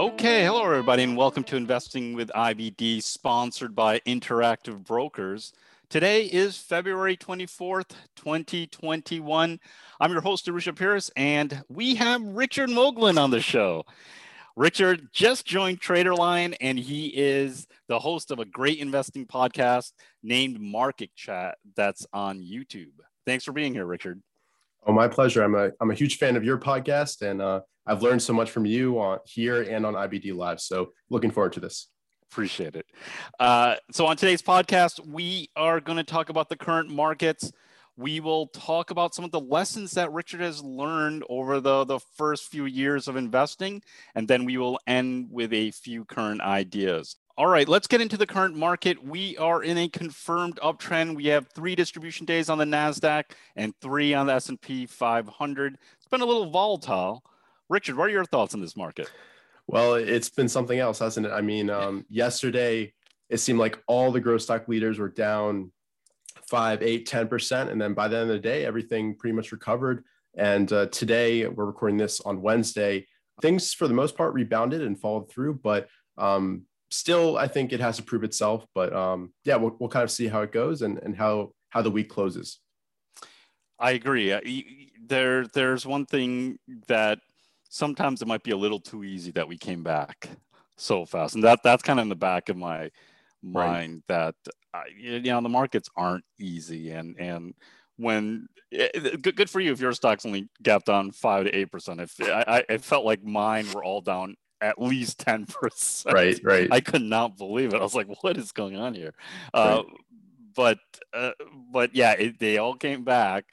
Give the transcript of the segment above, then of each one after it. Okay, hello everybody and welcome to Investing with IBD, sponsored by Interactive Brokers. Today is February 24th, 2021. I'm your host, Arusha Peiris, and we have Richard Moglen on the show. Richard just joined TraderLion and he is the host of a great investing podcast named Market Chat that's on YouTube. Thanks for being here, Richard. Oh, my pleasure. I'm a huge fan of your podcast, and I've learned so much from you on here and on IBD Live. So looking forward to this. Appreciate it. So on today's podcast, we are going to talk about the current markets. We will talk about some of the lessons that Richard has learned over the first few years of investing, and then we will end with a few current ideas. All right, let's get into the current market. We are in a confirmed uptrend. We have 3 distribution days on the NASDAQ and 3 on the S&P 500. It's been a little volatile. Richard, what are your thoughts on this market? Well, it's been something else, hasn't it? I mean, yesterday, it seemed like all the growth stock leaders were down 5, 8, 10%. And then by the end of the day, everything pretty much recovered. And today, we're recording this on Wednesday. Things, for the most part, rebounded and followed through, but still, I think it has to prove itself, but yeah, we'll kind of see how it goes and how the week closes. I agree. There's one thing that sometimes it might be a little too easy that we came back so fast, and that's kind of in the back of my mind, right? That you know, the markets aren't easy, and when good for you if your stock's only gapped down 5 to 8%. If it felt like mine were all down at least 10%. Right. I could not believe it. I was like, what is going on here? Right. But yeah, they all came back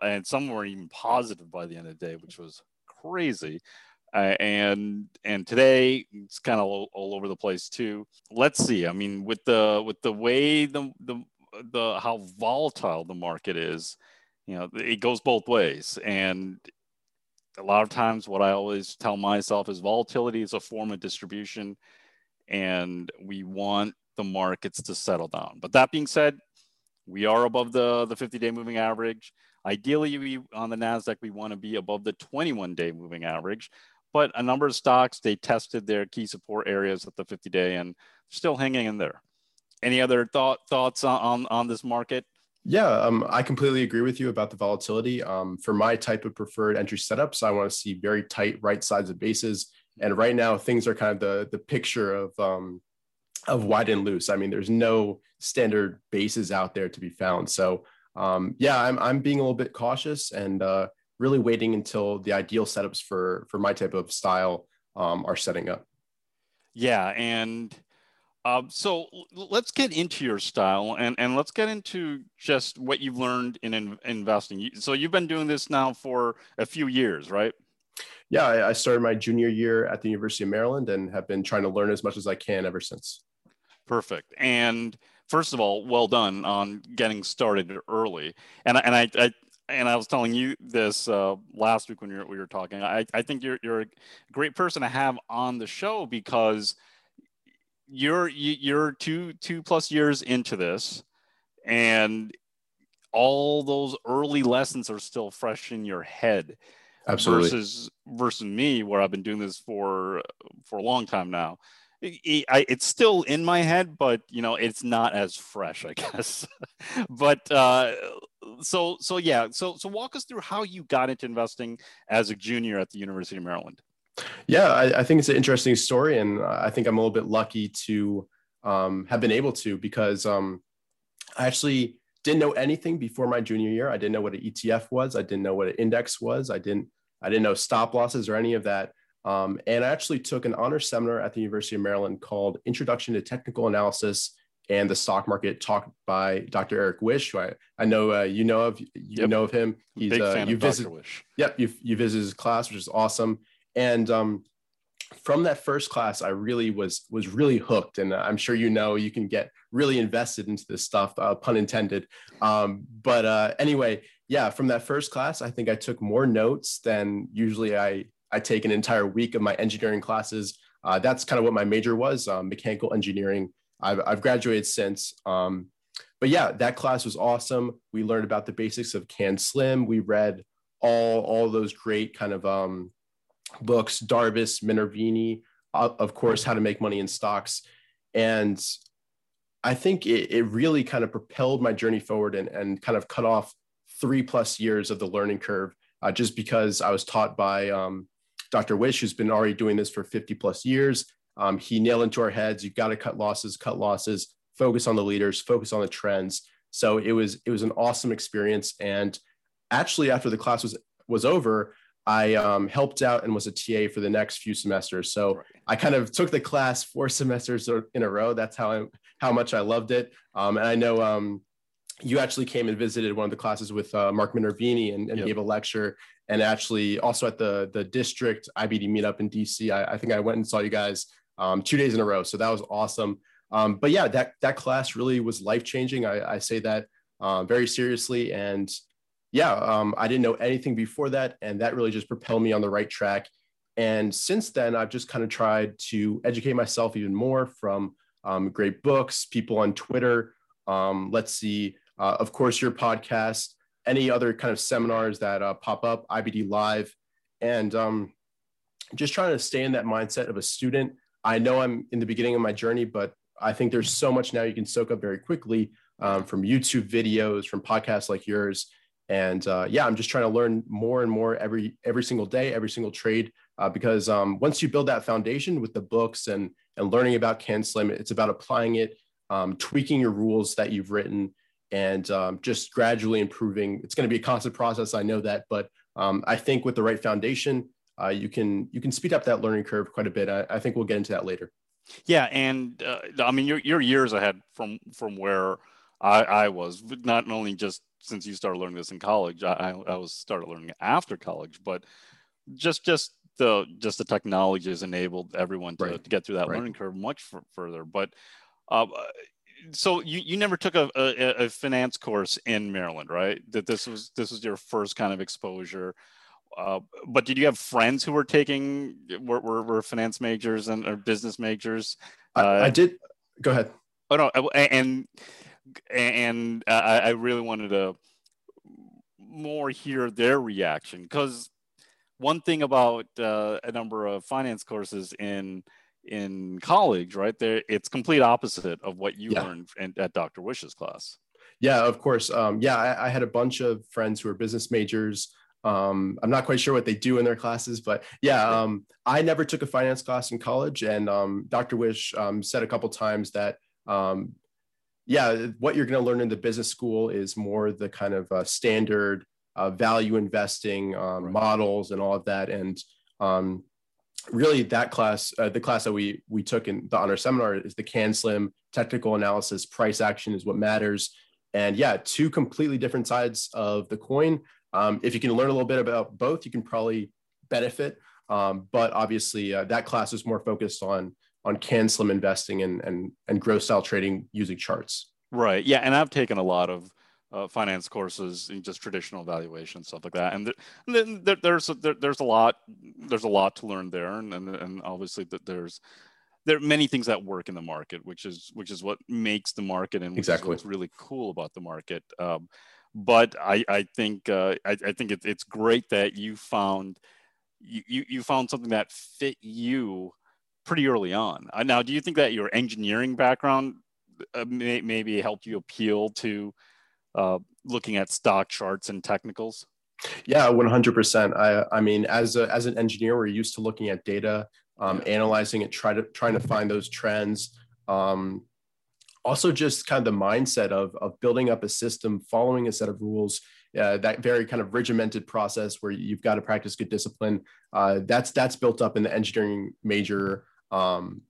and some were even positive by the end of the day, which was crazy. And today it's kind of all over the place too. Let's see. I mean, with the way the how volatile the market is, you know, it goes both ways. And a lot of times what I always tell myself is volatility is a form of distribution, and we want the markets to settle down. But that being said, we are above the 50-day moving average. Ideally, on the NASDAQ, we want to be above the 21-day moving average. But a number of stocks, they tested their key support areas at the 50-day and still hanging in there. Any other thoughts on this market? Yeah, I completely agree with you about the volatility. For my type of preferred entry setups, I want to see very tight right sides of bases. And right now, things are kind of the picture of wide and loose. I mean, there's no standard bases out there to be found. So yeah, I'm being a little bit cautious and really waiting until the ideal setups for my type of style are setting up. Yeah, and so let's get into your style and let's get into just what you've learned in investing. So you've been doing this now for a few years, right? Yeah, I started my junior year at the University of Maryland and have been trying to learn as much as I can ever since. Perfect. And first of all, well done on getting started early. And I was telling you this last week when we were talking. I think you're a great person to have on the show because You're two plus years into this, and all those early lessons are still fresh in your head. Absolutely. Versus me, where I've been doing this for a long time now. It's still in my head, but you know, it's not as fresh, I guess. But so yeah. So walk us through how you got into investing as a junior at the University of Maryland. Yeah, I think it's an interesting story, and I think I'm a little bit lucky to have been able to, because I actually didn't know anything before my junior year. I didn't know what an ETF was. I didn't know what an index was. I didn't know stop losses or any of that. And I actually took an honor seminar at the University of Maryland called Introduction to Technical Analysis and the Stock Market, taught by Dr. Eric Wish, who I know you know of. You know of him. He's a big fan of Dr. Wish. Yep, you visited his class, which is awesome. And from that first class, I really was really hooked. And I'm sure, you know, you can get really invested into this stuff, pun intended. But anyway, yeah, from that first class, I think I took more notes than usually I take an entire week of my engineering classes. That's kind of what my major was, mechanical engineering. I've graduated since. But yeah, that class was awesome. We learned about the basics of CAN SLIM. We read all those great kind of books, Darvis, Minervini, of course, How to Make Money in Stocks. And I think it really kind of propelled my journey forward and kind of cut off 3+ years of the learning curve, just because I was taught by Dr. Wish, who's been already doing this for 50+ years. He nailed into our heads, you've got to cut losses, focus on the leaders, focus on the trends. So it was an awesome experience. And actually, after the class was over, I helped out and was a TA for the next few semesters. So I kind of took the class 4 semesters in a row. That's how much I loved it. And I know you actually came and visited one of the classes with Mark Minervini and gave a lecture. And actually also at the district IBD meetup in DC, I think I went and saw you guys 2 days in a row. So that was awesome. But yeah, that class really was life-changing. I say that very seriously. And yeah, I didn't know anything before that. And that really just propelled me on the right track. And since then, I've just kind of tried to educate myself even more from great books, people on Twitter. Let's see, of course, your podcast, any other kind of seminars that pop up, IBD Live, and just trying to stay in that mindset of a student. I know I'm in the beginning of my journey, but I think there's so much now you can soak up very quickly from YouTube videos, from podcasts like yours. And yeah, I'm just trying to learn more and more every single day, every single trade, because once you build that foundation with the books and learning about CAN SLIM, it's about applying it, tweaking your rules that you've written, and just gradually improving. It's going to be a constant process. I know that, but I think with the right foundation, you can speed up that learning curve quite a bit. I think we'll get into that later. Yeah, and I mean you're years ahead from where I was. Not only just since you started learning this in college, I was started learning it after college, but just the technology has enabled everyone to, to get through that learning curve much further. But so you never took a finance course in Maryland, right? That this was your first kind of exposure. But did you have friends who were taking were finance majors and or business majors? I did. Go ahead. Oh no, and I really wanted to more hear their reaction, because one thing about a number of finance courses in college, right, there it's complete opposite of what you learned at Dr. Wish's class. Yeah, of course. I had a bunch of friends who were business majors. I'm not quite sure what they do in their classes, but yeah, I never took a finance class in college. And Dr. Wish said a couple times that, what you're going to learn in the business school is more the kind of standard value investing models and all of that. And really that class, the class that we took in the honor seminar is the CAN SLIM, technical analysis, price action is what matters. And yeah, two completely different sides of the coin. If you can learn a little bit about both, you can probably benefit. But obviously, that class is more focused on CAN SLIM investing and growth style trading using charts. Right. Yeah. And I've taken a lot of finance courses in just traditional valuation stuff like that. And there's a lot to learn there. And obviously that there are many things that work in the market, which is what makes the market and what's really cool about the market. But I think it's great that you found something that fit you pretty early on. Now, do you think that your engineering background maybe helped you appeal to looking at stock charts and technicals? Yeah, 100%. I mean, as an engineer, we're used to looking at data, analyzing it, trying to find those trends. Also just kind of the mindset of building up a system, following a set of rules, that very kind of regimented process where you've got to practice good discipline. That's built up in the engineering major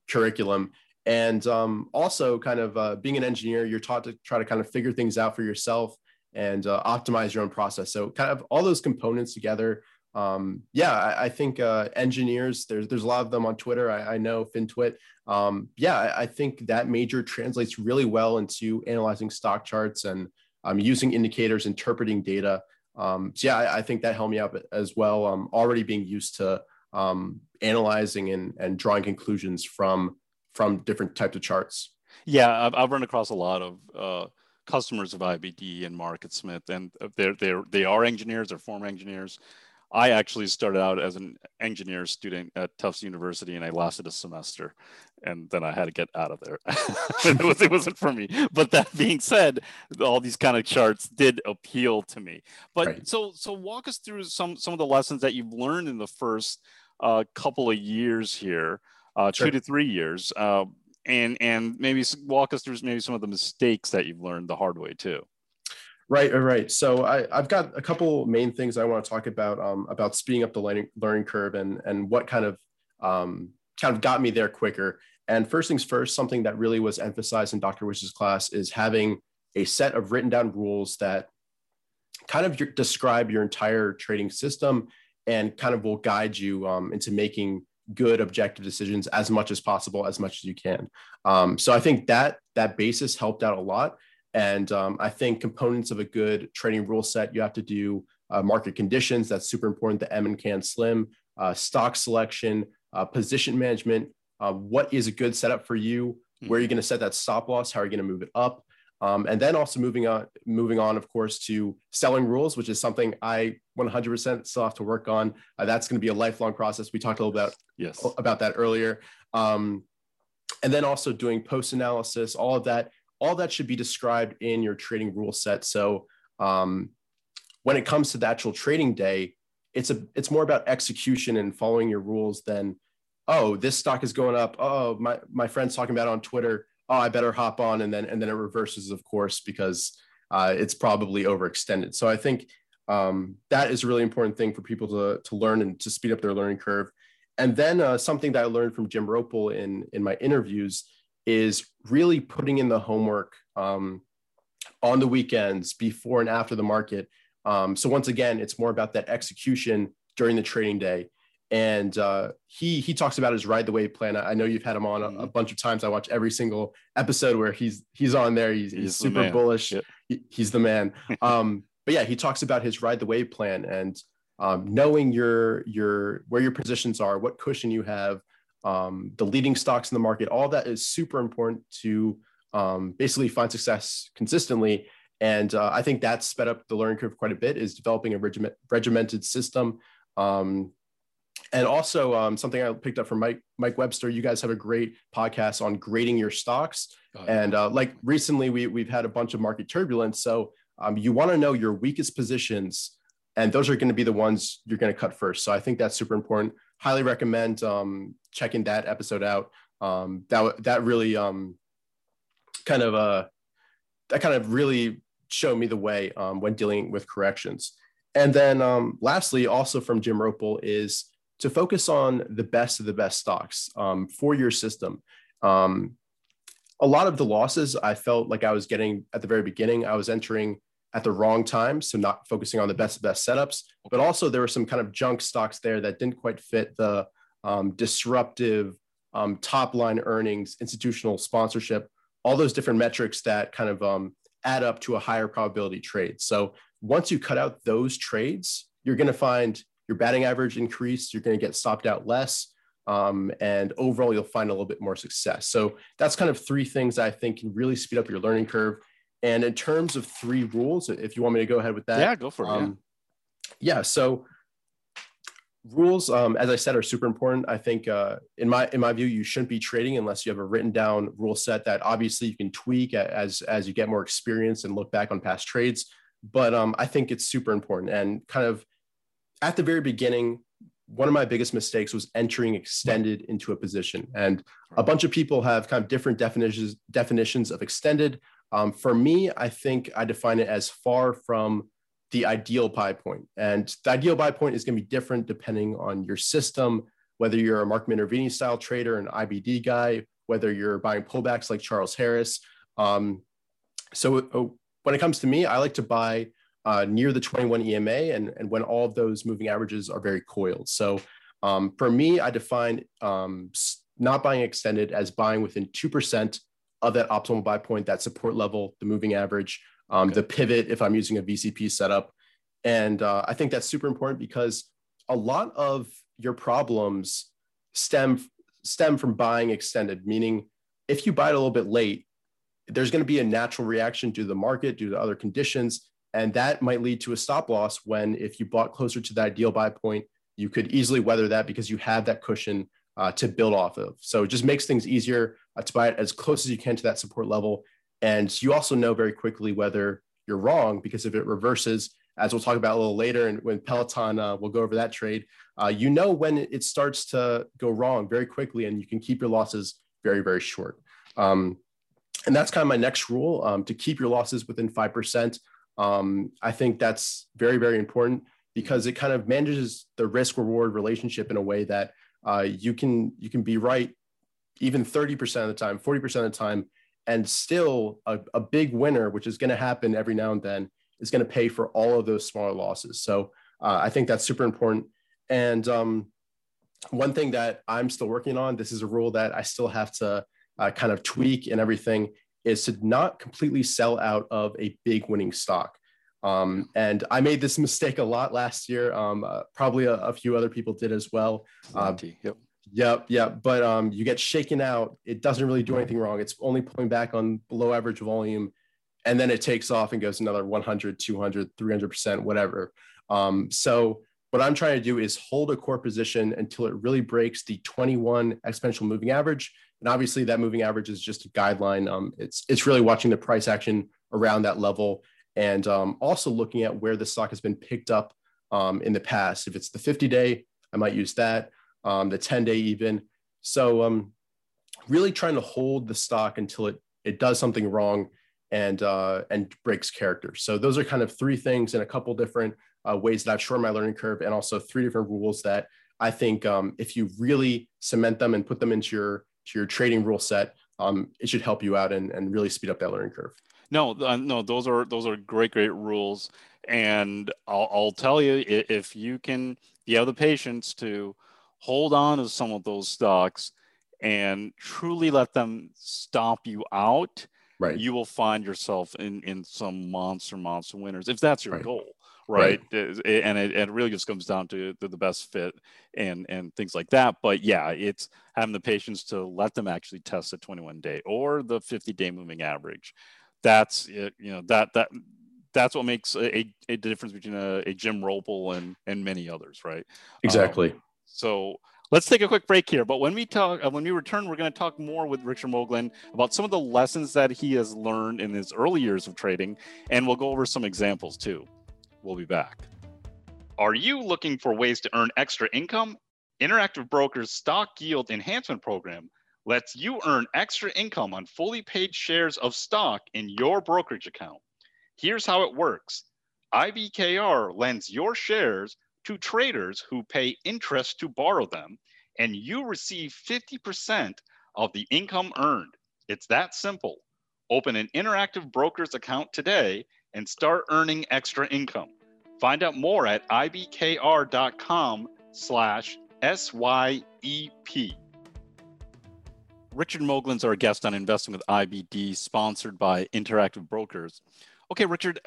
curriculum. And also kind of being an engineer, you're taught to try to kind of figure things out for yourself and optimize your own process. So kind of all those components together. I think engineers, there's a lot of them on Twitter. I know FinTwit. I think that major translates really well into analyzing stock charts and using indicators, interpreting data. I think that helped me out as well. Already being used to analyzing and drawing conclusions from different types of charts. Yeah, I've run across a lot of customers of IBD and MarketSmith, and they are engineers, they're former engineers. I actually started out as an engineer student at Tufts University, and I lasted a semester, and then I had to get out of there. It wasn't for me. But that being said, all these kind of charts did appeal to me. But right. So walk us through some of the lessons that you've learned in the first couple of years here, sure. 2 to 3 years, and maybe walk us through maybe some of the mistakes that you've learned the hard way too. Right. So I've got a couple main things I want to talk about speeding up the learning curve and what kind of got me there quicker. And first things first, something that really was emphasized in Dr. Wish's class is having a set of written down rules that kind of describe your entire trading system and kind of will guide you into making good objective decisions as much as possible, as much as you can. So I think that basis helped out a lot. And I think components of a good trading rule set, you have to do market conditions. That's super important. The M and CAN SLIM, stock selection, position management. What is a good setup for you? Where are you going to set that stop loss? How are you going to move it up? And then also moving on, of course, to selling rules, which is something I 100% still have to work on. That's going to be a lifelong process. We talked a little about that earlier. And then also doing post analysis, all of that. All that should be described in your trading rule set. So when it comes to the actual trading day, it's more about execution and following your rules than, oh, this stock is going up. Oh, my friend's talking about it on Twitter. Oh, I better hop on. And then it reverses, of course, because it's probably overextended. So I think that is a really important thing for people to learn and to speed up their learning curve. And then something that I learned from Jim Roppel in my interviews is really putting in the homework on the weekends, before and after the market. So once again, it's more about that execution during the trading day. And he talks about his Ride the Wave plan. I know you've had him on a bunch of times. I watch every single episode where he's on there. He's super bullish. Yep. He's the man. But yeah, he talks about his Ride the Wave plan and knowing where your positions are, what cushion you have, the leading stocks in the market, all that is super important to basically find success consistently. And I think that's sped up the learning curve quite a bit, is developing a regimented system. And also something I picked up from Mike Webster, you guys have a great podcast on grading your stocks. And like recently we've had a bunch of market turbulence. So you want to know your weakest positions, and those are going to be the ones you're going to cut first. So I think that's super important. Highly recommend checking that episode out. That really kind of really showed me the way when dealing with corrections. And then lastly, also from Jim Roppel, is to focus on the best of the best stocks for your system. A lot of the losses I felt like I was getting at the very beginning, I was entering at the wrong time. So not focusing on the best setups, but also there were some kind of junk stocks there that didn't quite fit the disruptive top line earnings, institutional sponsorship, all those different metrics that kind of add up to a higher probability trade. So once you cut out those trades, you're going to find your batting average increased. You're going to get stopped out less. And overall, you'll find a little bit more success. So that's kind of three things that I think can really speed up your learning curve. And in terms of three rules, if you want me to go ahead with that. Yeah, go for it. Yeah, so rules, as I said, are super important. I think in my view, you shouldn't be trading unless you have a written down rule set that obviously you can tweak as you get more experience and look back on past trades. But I think it's super important. And kind of at the very beginning, one of my biggest mistakes was entering extended into a position. And a bunch of people have kind of different definitions of extended. For me, I think I define it as far from the ideal buy point. And the ideal buy point is going to be different depending on your system, whether you're a Mark Minervini style trader, an IBD guy, whether you're buying pullbacks like Charles Harris. So when it comes to me, I like to buy near the 21 EMA and when all of those moving averages are very coiled. So for me, I define not buying extended as buying within 2% of that optimal buy point, that support level, the moving average, the pivot, if I'm using a VCP setup. And I think that's super important because a lot of your problems stem from buying extended, meaning if you buy it a little bit late, there's going to be a natural reaction due to the market, due to other conditions. And that might lead to a stop loss when, if you bought closer to that deal buy point, you could easily weather that because you have that cushion to build off of. So it just makes things easier to buy it as close as you can to that support level. And you also know very quickly whether you're wrong, because if it reverses, as we'll talk about a little later, and when Peloton, we'll go over that trade, you know when it starts to go wrong very quickly, and you can keep your losses very, very short. And that's kind of my next rule, to keep your losses within 5%. I think that's very, very important because it kind of manages the risk-reward relationship in a way that you can be right even 30% of the time, 40% of the time, and still a big winner, which is going to happen every now and then, is going to pay for all of those smaller losses. So I think that's super important. And one thing that I'm still working on, this is a rule that I still have to kind of tweak and everything, is to not completely sell out of a big winning stock. And I made this mistake a lot last year. Probably a few other people did as well. Yep. But you get shaken out. It doesn't really do anything wrong. It's only pulling back on below average volume. And then it takes off and goes another 100, 200, 300%, whatever. So what I'm trying to do is hold a core position until it really breaks the 21 exponential moving average. And obviously that moving average is just a guideline. It's really watching the price action around that level, and also looking at where the stock has been picked up in the past. If it's the 50-day, I might use that, the 10-day even. So really trying to hold the stock until it does something wrong and breaks character. So those are kind of three things and a couple different ways that I've shortened my learning curve, and also three different rules that I think if you really cement them and put them into your trading rule set, it should help you out and really speed up that learning curve. No, those are great rules. And I'll tell you, if you have the patience to hold on to some of those stocks and truly let them stomp you out, right, you will find yourself in some monster winners, if that's your goal, right? And it really just comes down to the best fit and things like that. But yeah, it's having the patience to let them actually test the 21-day or the 50-day moving average. That's it, you know, that's what makes a difference between a Jim Roppel and many others, right? Exactly. So let's take a quick break here, but when we return, we're going to talk more with Richard Moglen about some of the lessons that he has learned in his early years of trading, and we'll go over some examples too. We'll be back. Are you looking for ways to earn extra income? Interactive Brokers' Stock Yield Enhancement Program lets you earn extra income on fully paid shares of stock in your brokerage account. Here's how it works. IBKR lends your shares to traders who pay interest to borrow them, and you receive 50% of the income earned. It's that simple. Open an Interactive Brokers account today and start earning extra income. Find out more at ibkr.com/SYEP. Richard Moglen's our guest on Investing with IBD, sponsored by Interactive Brokers. Okay, Richard,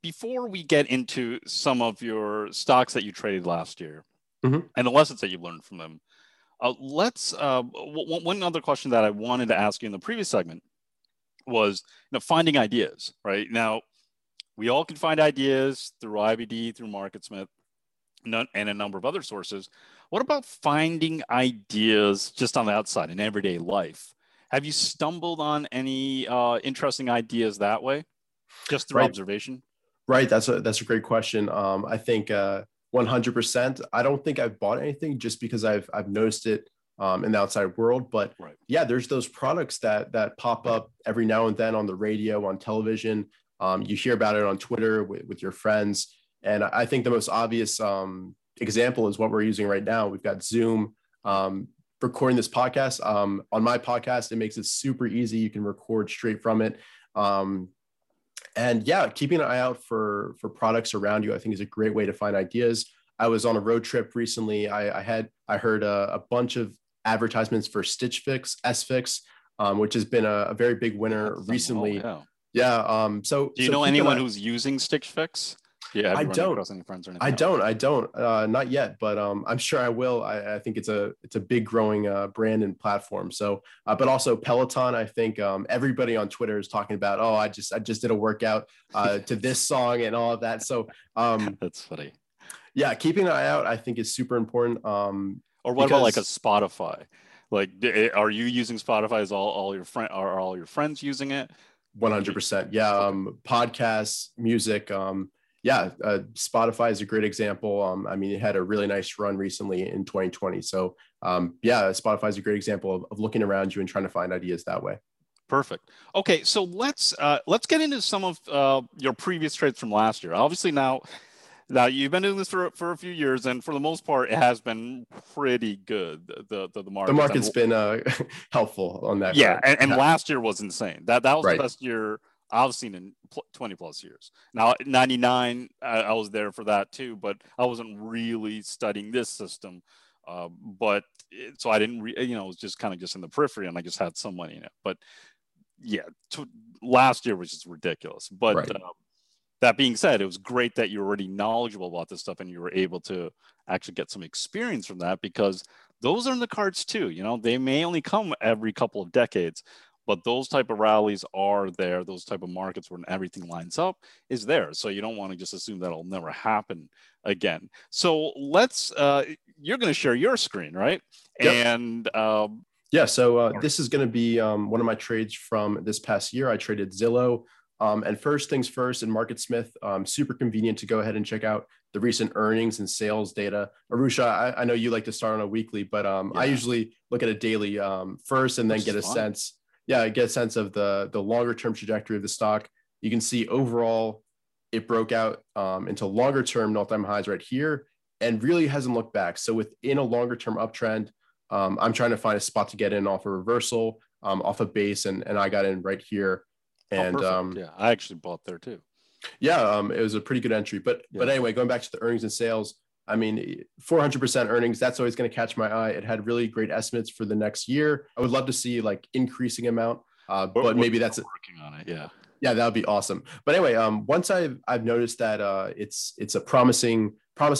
before we get into some of your stocks that you traded last year and the lessons that you've learned from them, one other question that I wanted to ask you in the previous segment was, finding ideas, right? Now, we all can find ideas through IBD, through MarketSmith, and a number of other sources. What about finding ideas just on the outside in everyday life? Have you stumbled on any interesting ideas that way, just through observation? Right. That's a great question. I think 100%. I don't think I've bought anything just because I've noticed it in the outside world. But yeah, there's those products that pop up every now and then on the radio, on television. You hear about it on Twitter with your friends. And I think the most obvious example is what we're using right now. We've got Zoom recording this podcast. On my podcast, it makes it super easy. You can record straight from it. And yeah, keeping an eye out for products around you, I think, is a great way to find ideas. I was on a road trip recently. I heard a bunch of advertisements for Stitch Fix, S-Fix, which has been a very big winner recently. So do you know anyone who's using Stitch Fix? Yeah, I don't. Across any friends or anything? I don't. Not yet, but I'm sure I will. I think it's a big growing brand and platform. So, but also Peloton. I think everybody on Twitter is talking about, oh, I just did a workout to this song and all of that. So that's funny. Yeah, keeping an eye out, I think, is super important. Or what about like a Spotify? Like, are you using Spotify? Is all your friends using it? 100%. Yeah. Podcasts, music. Spotify is a great example. I mean, it had a really nice run recently in 2020. So Spotify is a great example of looking around you and trying to find ideas that way. Perfect. Okay. So let's get into some of your previous trades from last year. Obviously now you've been doing this for a few years, and for the most part, it has been pretty good. The market. The market's been helpful on that. Yeah, and last year was insane. That was the best year I've seen in 20 plus years. Now, 99, I was there for that too, but I wasn't really studying this system. So I didn't, it was just kind of just in the periphery, and I just had some money in it. But yeah, last year was just ridiculous. But that being said, it was great that you're already knowledgeable about this stuff and you were able to actually get some experience from that, because those are in the cards too. They may only come every couple of decades, but those type of rallies are there. Those type of markets when everything lines up is there. So you don't want to just assume that it'll never happen again. So you're going to share your screen, right? Yep. And this is going to be one of my trades from this past year. I traded Zillow. And first things first, in MarketSmith, super convenient to go ahead and check out the recent earnings and sales data. Arusha, I know you like to start on a weekly, but I usually look at a daily first and then get a sense of the longer term trajectory of the stock. You can see overall, it broke out into longer term all-time highs right here and really hasn't looked back. So within a longer term uptrend, I'm trying to find a spot to get in off a reversal, off a base, and I got in right here. And I actually bought there too. Yeah, it was a pretty good entry. But anyway, going back to the earnings and sales, I mean, 400% earnings, that's always going to catch my eye. It had really great estimates for the next year. I would love to see like increasing amount, but maybe that's working on it. Yeah. Yeah, that would be awesome. But anyway, once I've noticed that it's a promising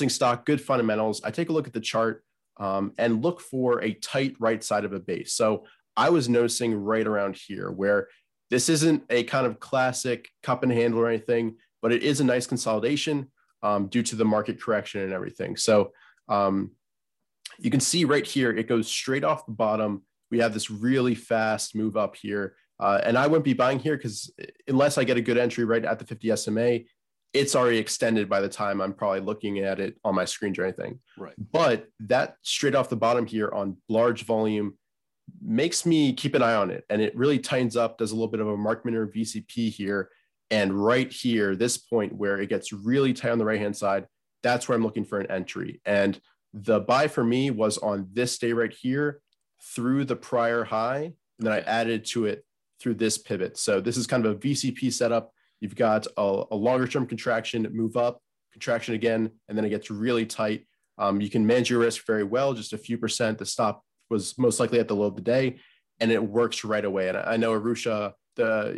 stock, good fundamentals, I take a look at the chart and look for a tight right side of a base. So I was noticing right around here where this isn't a kind of classic cup and handle or anything, but it is a nice consolidation due to the market correction and everything. So you can see right here, it goes straight off the bottom. We have this really fast move up here. And I wouldn't be buying here because unless I get a good entry right at the 50 SMA, it's already extended by the time I'm probably looking at it on my screens or anything. Right. But that straight off the bottom here on large volume makes me keep an eye on it, and it really tightens up. Does a little bit of a Mark Minervini VCP here, and right here, this point where it gets really tight on the right hand side, that's where I'm looking for an entry. And the buy for me was on this day right here through the prior high, and then I added to it through this pivot. So this is kind of a VCP setup. You've got a longer term contraction, move up, contraction again, and then it gets really tight. You can manage your risk very well, just a few percent. The stop was most likely at the low of the day, and it works right away. And I know, Arusha,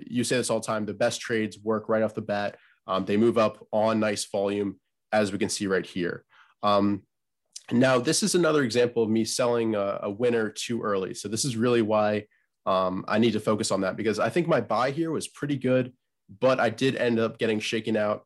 you say this all the time, the best trades work right off the bat. They move up on nice volume, as we can see right here. Now, this is another example of me selling a winner too early. So this is really why I need to focus on that, because I think my buy here was pretty good, but I did end up getting shaken out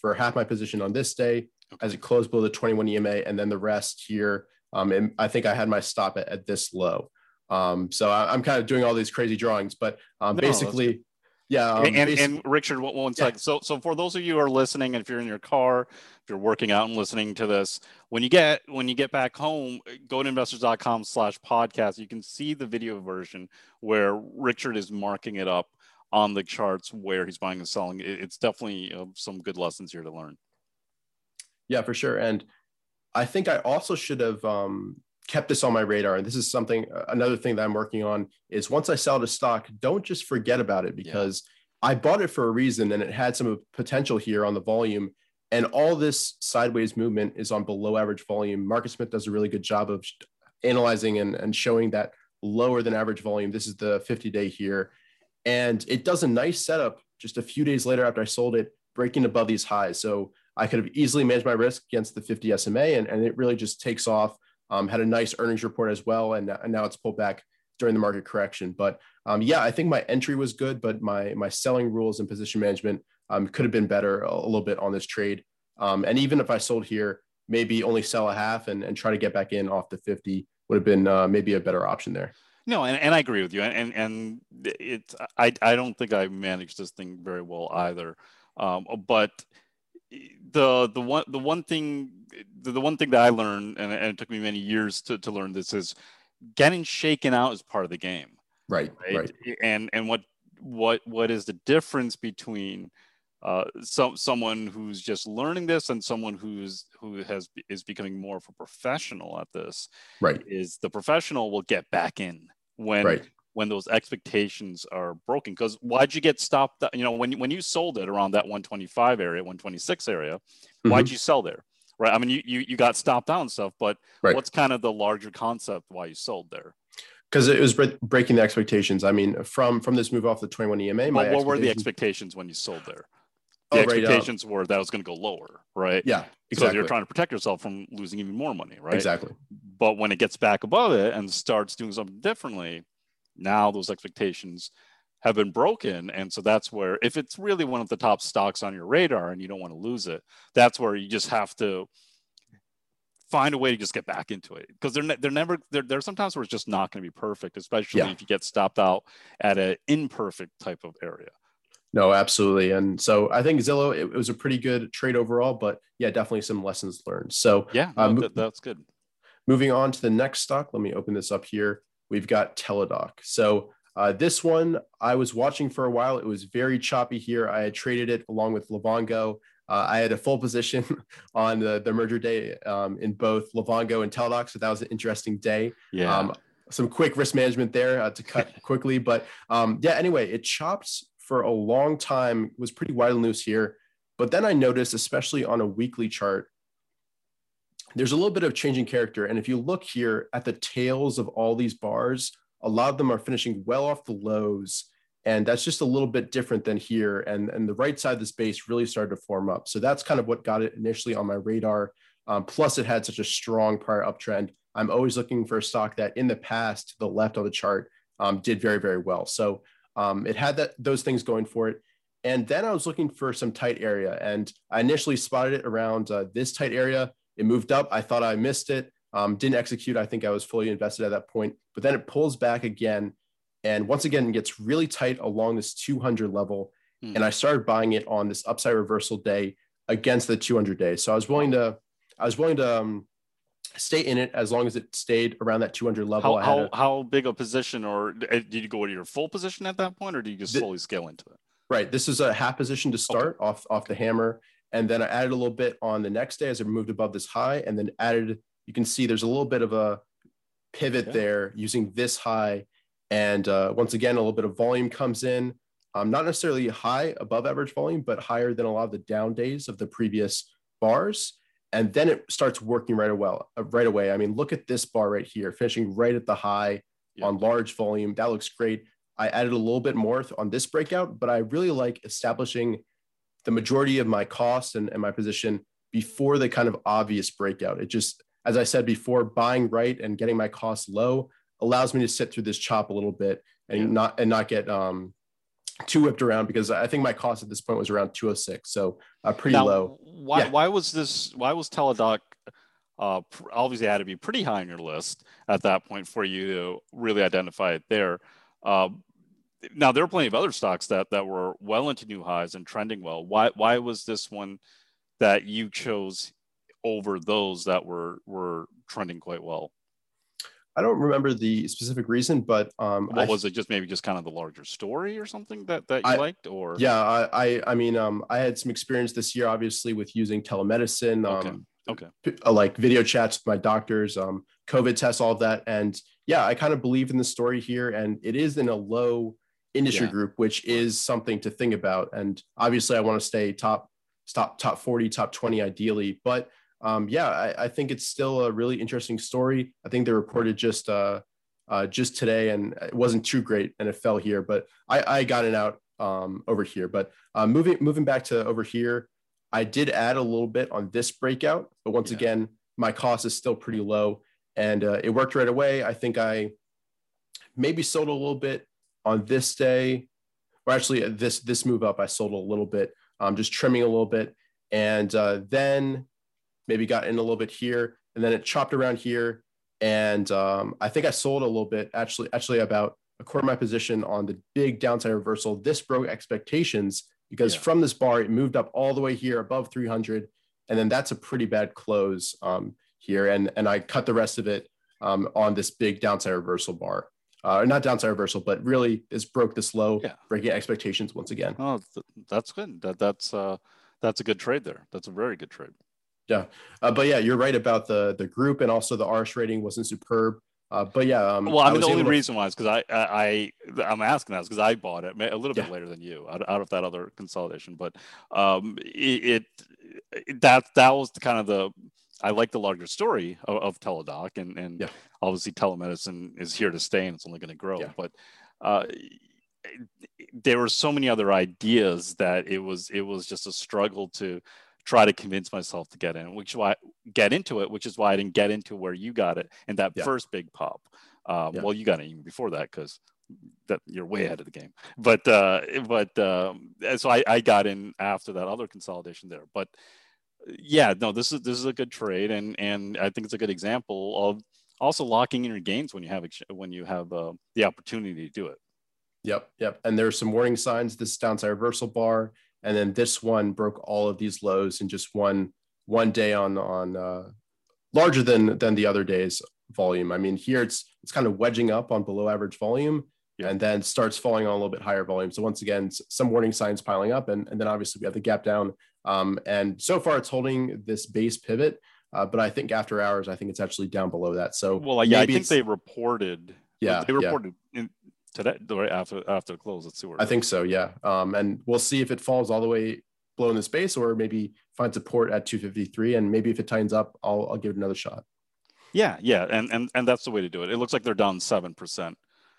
for half my position on this day as it closed below the 21 EMA, and then the rest here. And I think I had my stop at this low. So I'm kind of doing all these crazy drawings, but basically, yeah. And Richard, one second. Yeah. So for those of you who are listening, if you're in your car, if you're working out and listening to this, when you get back home, go to investors.com/podcast. You can see the video version where Richard is marking it up on the charts where he's buying and selling. It's definitely some good lessons here to learn. Yeah, for sure. And I think I also should have kept this on my radar. And this is another thing that I'm working on is once I sell the stock, don't just forget about it, because I bought it for a reason and it had some potential here on the volume. And all this sideways movement is on below average volume. MarketSmith does a really good job of analyzing and showing that lower than average volume. This is the 50-day here. And it does a nice setup just a few days later after I sold it, breaking above these highs. So I could have easily managed my risk against the 50 SMA, and it really just takes off. Had a nice earnings report as well, and now it's pulled back during the market correction. But yeah, I think my entry was good, but my selling rules and position management could have been better a little bit on this trade. And even if I sold here, maybe only sell a half and try to get back in off the 50 would have been maybe a better option there. No, and I agree with you. And it's, I don't think I managed this thing very well either. But the one thing that I learned, and it took me many years to learn this, is getting shaken out is part of the game. Right. And what is the difference between someone who's just learning this and someone who is becoming more of a professional at this, right? Is the professional will get back in when those expectations are broken. Because why'd you get stopped? You know, when you sold it around that 125 area, 126 area, why'd you sell there? Right. I mean, you got stopped out and stuff, but what's kind of the larger concept why you sold there? Because it was breaking the expectations. I mean, from this move off the 21 EMA, my what were the expectations when you sold there? The expectations were that it was going to go lower, right? Yeah, exactly. So you're trying to protect yourself from losing even more money, right? Exactly. But when it gets back above it and starts doing something differently, now those expectations have been broken. And so that's where, if it's really one of the top stocks on your radar and you don't want to lose it, that's where you just have to find a way to just get back into it, because they're sometimes where it's just not going to be perfect, especially if you get stopped out at an imperfect type of area. No, absolutely. And so I think Zillow, it was a pretty good trade overall, but yeah, definitely some lessons learned. So yeah, no, that's good. Moving on to the next stock. Let me open this up here. We've got Teladoc. So this one I was watching for a while. It was very choppy here. I had traded it along with Livongo. I had a full position on the merger day in both Livongo and Teladoc. So that was an interesting day. Yeah. Some quick risk management there to cut quickly. But yeah, anyway, it chopped for a long time. It was pretty wide and loose here. But then I noticed, especially on a weekly chart, there's a little bit of changing character. And if you look here at the tails of all these bars, a lot of them are finishing well off the lows. And that's just a little bit different than here. And the right side of the space really started to form up. So that's kind of what got it initially on my radar. Plus, it had such a strong prior uptrend. I'm always looking for a stock that in the past, to the left on the chart, did very, very well. So it had those things going for it. And then I was looking for some tight area. And I initially spotted it around this tight area. It moved up. I thought I missed it. Didn't execute. I think I was fully invested at that point. But then it pulls back again. And once again, it gets really tight along this 200 level. And I started buying it on this upside reversal day against the 200 day. So I was willing to stay in it as long as it stayed around that 200 level. How big a position, or did you go to your full position at that point, or do you just slowly scale into it? Right. This is a half position to start off the hammer. And then I added a little bit on the next day as it moved above this high, and then added, you can see there's a little bit of a pivot there using this high. And once again, a little bit of volume comes in, not necessarily high above average volume, but higher than a lot of the down days of the previous bars. And then it starts working right away. I mean, look at this bar right here, finishing right at the high on large volume. That looks great. I added a little bit more on this breakout, but I really like establishing the majority of my cost and my position before the kind of obvious breakout. It just, as I said before, buying right and getting my costs low allows me to sit through this chop a little bit and not get too whipped around, because I think my cost at this point was around 206, so pretty low. Why was Teladoc obviously had to be pretty high on your list at that point for you to really identify it there? Now there are plenty of other stocks that were well into new highs and trending well. Why was this one that you chose over those that were trending quite well? I don't remember the specific reason, but was it just maybe kind of the larger story or something that you liked? Or I had some experience this year, obviously, with using telemedicine, like video chats with my doctors, COVID tests, all of that, and yeah, I kind of believe in the story here, and it is in a low industry group, which is something to think about. And obviously, I want to stay top 40, top 20, ideally, but. I think it's still a really interesting story. I think they reported just today, and it wasn't too great, and it fell here. But I got it out over here. But moving back to over here, I did add a little bit on this breakout, but once again, my cost is still pretty low, and it worked right away. I think I maybe sold a little bit on this day, or actually this move up, I sold a little bit, just trimming a little bit, and then maybe got in a little bit here, and then it chopped around here, and I think I sold a little bit, actually about a quarter of my position on the big downside reversal. This broke expectations because from this bar, it moved up all the way here above 300. And then that's a pretty bad close here. And I cut the rest of it on this big downside reversal bar. Not downside reversal, but really this broke this low, breaking expectations once again. Oh, that's good. That's a good trade there. That's a very good trade. Yeah. But yeah, you're right about the group, and also the RS rating wasn't superb. But yeah, well, I mean, the only reason why is because I'm asking that is because I bought it a little bit later than you out of that other consolidation. But that was the kind of I like the larger story of Teladoc, and obviously telemedicine is here to stay, and it's only going to grow. Yeah. But there were so many other ideas that it was just a struggle to try to convince myself to which is why I didn't get into where you got it in that first big pop. Well, you got it even before that because you're way ahead of the game. So I got in after that other consolidation there. But yeah, no, this is a good trade, and I think it's a good example of also locking in your gains when you have the opportunity to do it. Yep. And there are some warning signs. This downside reversal bar. And then this one broke all of these lows in just one day on larger than the other day's volume. I mean, here it's kind of wedging up on below average volume and then starts falling on a little bit higher volume. So once again, some warning signs piling up. And then obviously we have the gap down. And so far it's holding this base pivot. But I think after hours, I think it's actually down below that. So I think they reported. Yeah, they reported today, right after the close. Let's see where I think so, yeah. And we'll see if it falls all the way below in the space, or maybe find support at 253. And maybe if it tightens up, I'll give it another shot. Yeah, and that's the way to do it. It looks like they're down 7%.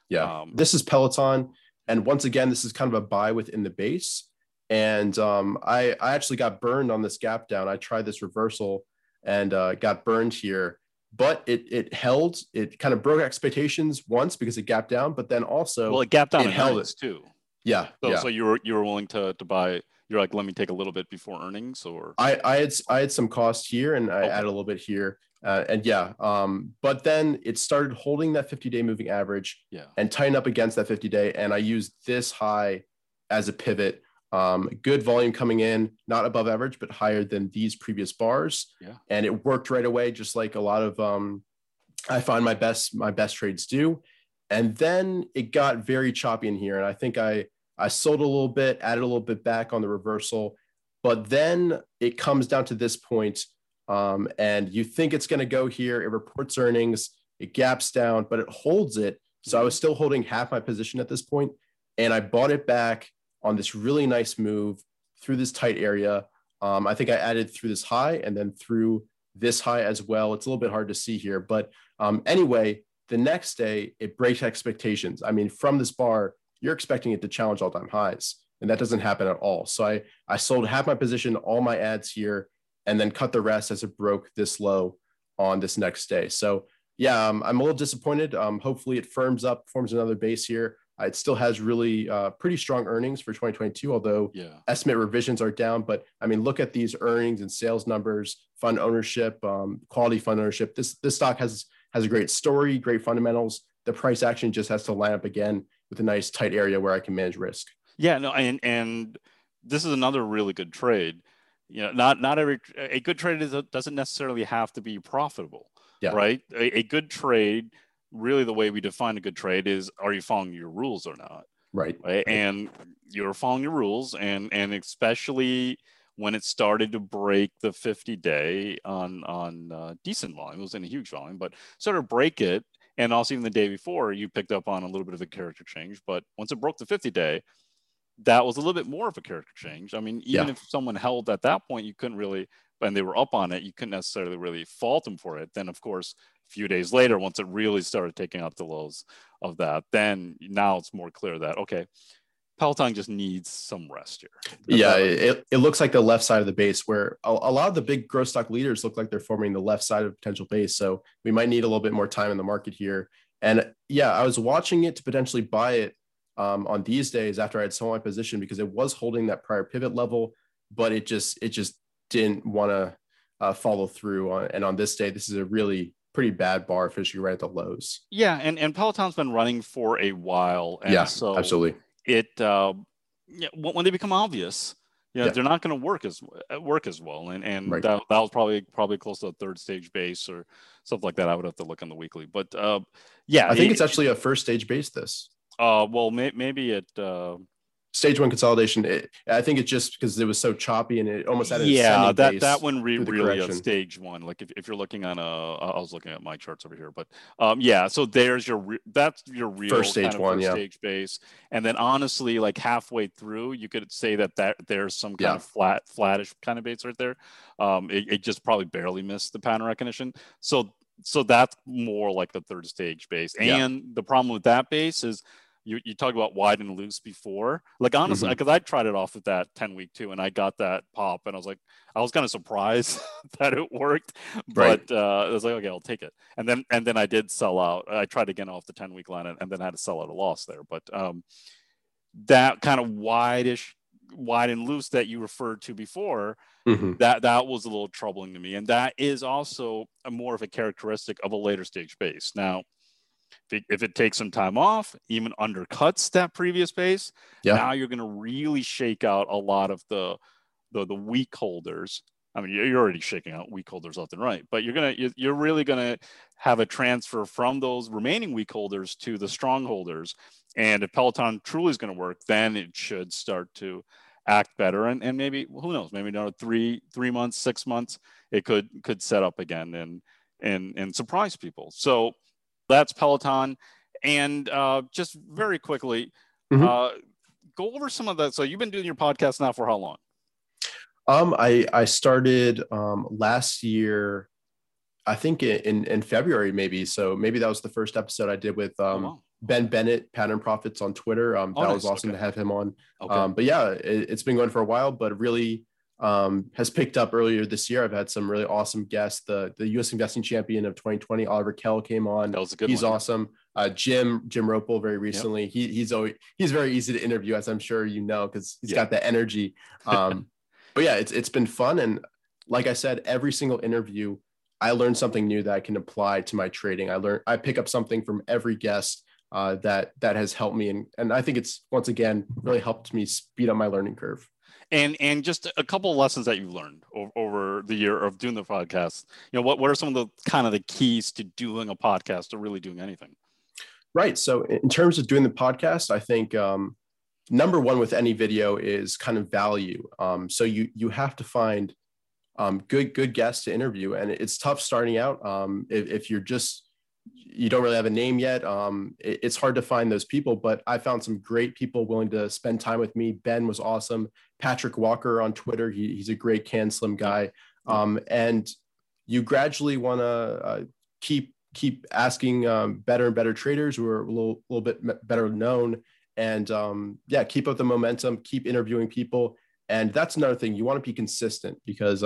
Yeah, this is Peloton, and once again, this is kind of a buy within the base. And I actually got burned on this gap down. I tried this reversal and got burned here. But it held. It kind of broke expectations once because it gapped down, but then also it gapped down. It held it too. Yeah. So you were willing to buy. You're like, let me take a little bit before earnings, or I had some cost here, and I added a little bit here, but then it started holding that 50-day moving average, and tighten up against that 50-day, and I used this high as a pivot. Good volume coming in, not above average, but higher than these previous bars. Yeah. And it worked right away, just like a lot of, I find my best trades do. And then it got very choppy in here. And I think I sold a little bit, added a little bit back on the reversal, but then it comes down to this point. And you think it's going to go here. It reports earnings, it gaps down, but it holds it. So I was still holding half my position at this point, and I bought it back on this really nice move through this tight area. I think I added through this high and then through this high as well. It's a little bit hard to see here, but anyway, the next day it breaks expectations. I mean, from this bar, you're expecting it to challenge all-time highs, and that doesn't happen at all. So I sold half my position, all my ads here, and then cut the rest as it broke this low on this next day. So yeah, I'm a little disappointed. Hopefully it firms up, forms another base here. It still has really pretty strong earnings for 2022, although estimate revisions are down. But I mean, look at these earnings and sales numbers, fund ownership, quality fund ownership. This stock has a great story, great fundamentals. The price action just has to line up again with a nice tight area where I can manage risk. Yeah, no, and this is another really good trade. You know, not every a good trade doesn't necessarily have to be profitable, right? A good trade. Really, the way we define a good trade is, are you following your rules or not? Right. And you're following your rules. And especially when it started to break the 50-day on decent volume, it wasn't a huge volume, but sort of break it. And also even the day before, you picked up on a little bit of a character change. But once it broke the 50-day, that was a little bit more of a character change. I mean, even if someone held at that point, you couldn't really, and they were up on it, you couldn't necessarily really fault them for it. Then, of course, few days later, once it really started taking up the lows of that, then now it's more clear that, okay, Peloton just needs some rest here. Yeah, it looks like the left side of the base, where a lot of the big growth stock leaders look like they're forming the left side of potential base. So we might need a little bit more time in the market here. And yeah, I was watching it to potentially buy it on these days after I had sold my position, because it was holding that prior pivot level, but it just didn't want to follow through on. And on this day, this is a really pretty bad bar fishing right at the lows. Yeah, and Peloton's been running for a while. And yeah, so absolutely. It when they become obvious, they're not going to work as well, and right. that was probably close to a third stage base or stuff like that. I would have to look on the weekly, but I think it's actually a first stage base. This maybe it stage one consolidation. I think it's just because it was so choppy and it almost had an ascending base. That one really a stage one. Like if you're looking on I was looking at my charts over here, but so there's that's your real first stage one, stage base. And then honestly, like halfway through, you could say that there's some kind of flattish kind of base right there. It just probably barely missed the pattern recognition. So that's more like the third stage base. And the problem with that base is, you talked about wide and loose before, like honestly, because I tried it off with that 10-week too, and I got that pop, and I was kind of surprised that it worked, but right. I was like, okay, I'll take it. And then I did sell out. I tried again off the 10-week line, and then I had to sell out a loss there. But that kind of wide and loose that you referred to before, that was a little troubling to me, and that is also more of a characteristic of a later stage base now. If it takes some time off, even undercuts that previous base, now you're going to really shake out a lot of the weak holders. I mean, you're already shaking out weak holders left and right, but you're really going to have a transfer from those remaining weak holders to the strong holders. And if Peloton truly is going to work, then it should start to act better. And maybe, who knows, maybe another three months, 6 months, it could set up again and surprise people. So that's Peloton. And just very quickly, go over some of that. So you've been doing your podcast now for how long? I started last year, I think in February, maybe. So maybe that was the first episode I did with Ben Bennett, Pattern Profits on Twitter. That was awesome to have him on. Okay. But yeah, it's been going for a while, but really has picked up earlier this year. I've had some really awesome guests. The U.S. investing champion of 2020, Oliver Kell, came on. That was a good one. He's awesome. Jim Roppel very recently. Yep. He's very easy to interview, as I'm sure you know, because he's got that energy. But yeah, it's been fun. And like I said, every single interview, I learned something new that I can apply to my trading. I pick up something from every guest that has helped me. And I think it's, once again, really helped me speed up my learning curve. And just a couple of lessons that you've learned over the year of doing the podcast. You know, what are some of the kind of the keys to doing a podcast, or really doing anything? Right. So in terms of doing the podcast, I think number one with any video is kind of value. So you have to find good guests to interview, and it's tough starting out. If you're just, you don't really have a name yet. It's hard to find those people, but I found some great people willing to spend time with me. Ben was awesome. Patrick Walker on Twitter. He's a great CAN SLIM guy. And you gradually want to keep asking better and better traders who are a little bit better known, and keep up the momentum, keep interviewing people. And that's another thing. You want to be consistent, because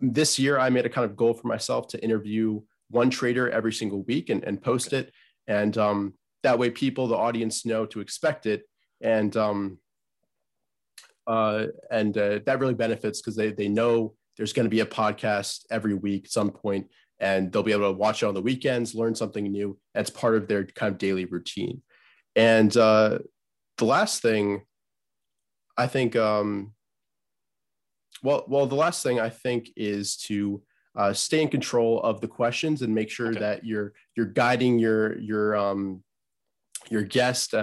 this year I made a kind of goal for myself to interview one trader every single week and post it. And that way people, the audience, know to expect it. And that really benefits, because they know there's going to be a podcast every week at some point, and they'll be able to watch it on the weekends, learn something new. That's part of their kind of daily routine. And the last thing I think, the last thing I think is to stay in control of the questions and make sure that you're guiding your guest.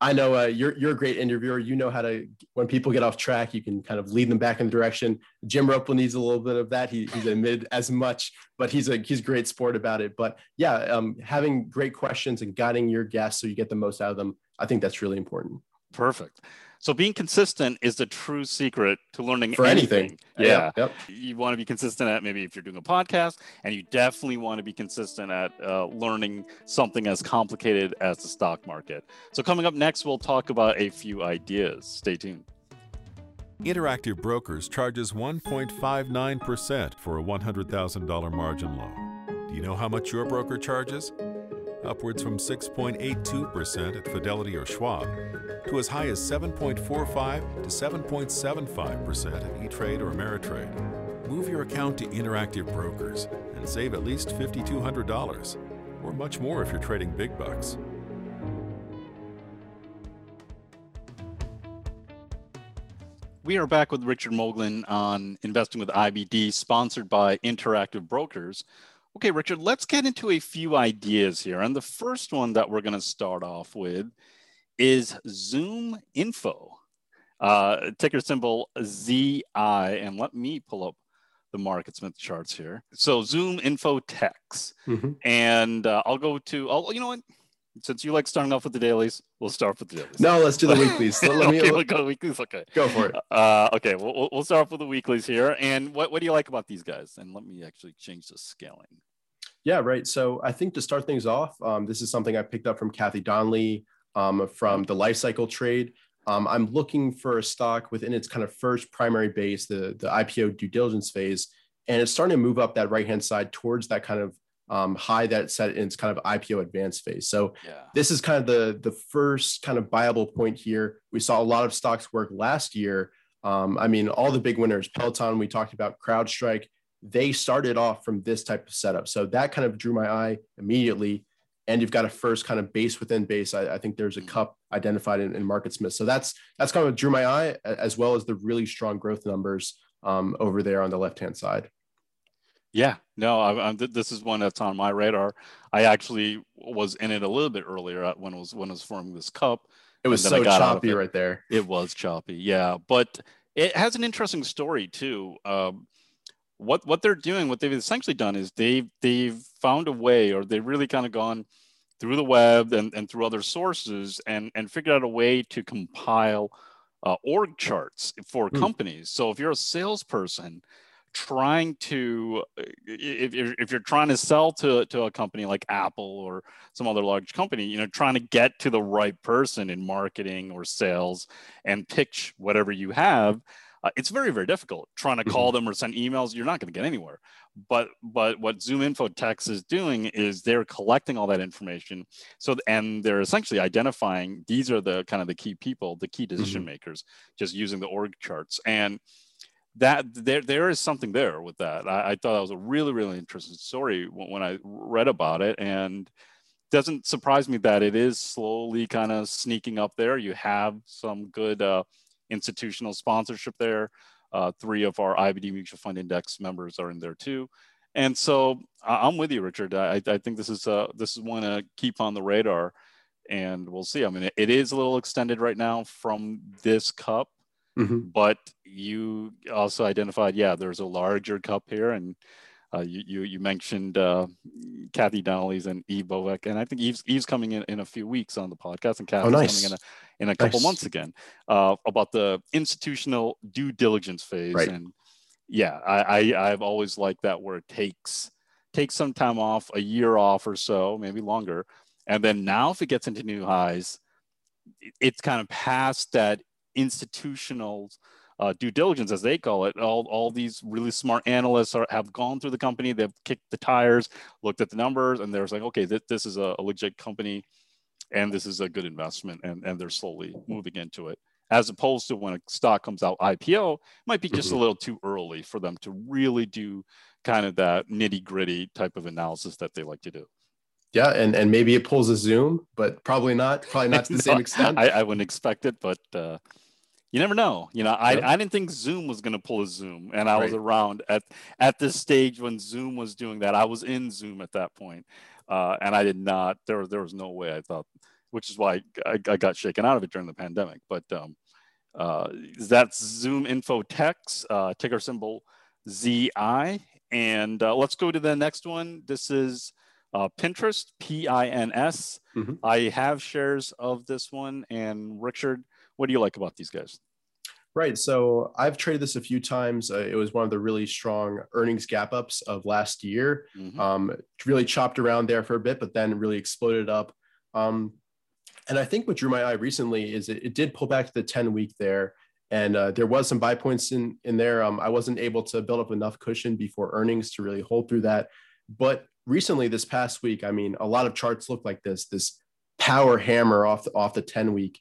I know you're a great interviewer. You know how to, when people get off track, you can kind of lead them back in the direction. Jim Roppel needs a little bit of that. He's admitted as much, but he's a great sport about it. But yeah, having great questions and guiding your guests so you get the most out of them, I think that's really important. Perfect. So being consistent is the true secret to learning anything. Yeah. Yep. You want to be consistent at maybe if you're doing a podcast, and you definitely want to be consistent at learning something as complicated as the stock market. So coming up next, we'll talk about a few ideas. Stay tuned. Interactive Brokers charges 1.59% for a $100,000 margin loan. Do you know how much your broker charges? Upwards from 6.82% at Fidelity or Schwab to as high as 7.45 to 7.75% at E-Trade or Ameritrade. Move your account to Interactive Brokers and save at least $5,200, or much more if you're trading big bucks. We are back with Richard Moglen on Investing with IBD, sponsored by Interactive Brokers. Okay, Richard, let's get into a few ideas here. And the first one that we're going to start off with is ZoomInfo, ticker symbol ZI. And let me pull up the MarketSmith charts here. So ZoomInfo Techs. Mm-hmm. And you know what? Since you like starting off with the dailies, we'll start with the dailies. No, let's do the weeklies. Okay, go for it. Okay, we'll start off with the weeklies here. And what do you like about these guys? And let me actually change the scaling. Yeah, right. So I think to start things off, this is something I picked up from Kathy Donley from the life cycle trade. I'm looking for a stock within its kind of first primary base, the IPO due diligence phase, and it's starting to move up that right-hand side towards that kind of high that it's set in its kind of IPO advanced phase. So yeah, this is kind of the first kind of viable point here. We saw a lot of stocks work last year. I mean, all the big winners, Peloton, we talked about CrowdStrike, they started off from this type of setup. So that kind of drew my eye immediately. And you've got a first kind of base within base. I think there's a cup identified in MarketSmith. So that's kind of drew my eye, as well as the really strong growth numbers over there on the left-hand side. Yeah, no, this is one that's on my radar. I actually was in it a little bit earlier when it was forming this cup. It was so choppy right there. It was choppy, yeah. But it has an interesting story too. What they're doing, what they've essentially done is they've found a way, or they've really kind of gone through the web and through other sources and figured out a way to compile org charts for companies. So if you're a salesperson trying to, if you're trying to sell to a company like Apple or some other large company, you know, trying to get to the right person in marketing or sales and pitch whatever you have, it's very, very difficult. Trying to call them or send emails, you're not going to get anywhere. But what ZoomInfo Techs is doing is they're collecting all that information. So, and they're essentially identifying, these are the kind of the key people, the key decision makers, just using the org charts. And that there is something there with that. I thought that was a really, really interesting story when I read about it, and doesn't surprise me that it is slowly kind of sneaking up there. You have some good institutional sponsorship there. 3 of our IBD Mutual Fund Index members are in there too. And so I'm with you, Richard. I think this is one to keep on the radar, and we'll see. I mean, it is a little extended right now from this cup. But you also identified, yeah, there's a larger cup here, and you mentioned Kathy Donnelly's and Eve Bovek, and I think Eve's coming in a few weeks on the podcast, and Kathy's coming in a couple months again about the institutional due diligence phase. Right. And yeah, I've always liked that, where it takes some time off, a year off or so, maybe longer, and then now if it gets into new highs, it's kind of past that institutional due diligence, as they call it. All these really smart analysts have gone through the company, they've kicked the tires, looked at the numbers, and they're like, okay, this is a legit company, and this is a good investment, and they're slowly moving into it. As opposed to when a stock comes out IPO, it might be just a little too early for them to really do kind of that nitty-gritty type of analysis that they like to do. Yeah, and maybe it pulls a Zoom, but probably not to the same extent. I wouldn't expect it, but you never know. You know, I didn't think Zoom was going to pull a Zoom, and I was around at this stage when Zoom was doing that. I was in Zoom at that point, and I did not. There was no way I thought, which is why I got shaken out of it during the pandemic. But that's ZoomInfo Techs, ticker symbol ZI, and let's go to the next one. This is Pinterest, P-I-N-S. I have shares of this one. And Richard, What do you like about these guys? Right. So I've traded this a few times. It was one of the really strong earnings gap ups of last year. Really chopped around there for a bit, but then really exploded up. And I think what drew my eye recently is it did pull back to the 10-week there. And there was some buy points in there. I wasn't able to build up enough cushion before earnings to really hold through that. But recently, this past week, I mean, a lot of charts look like this power hammer off the 10-week.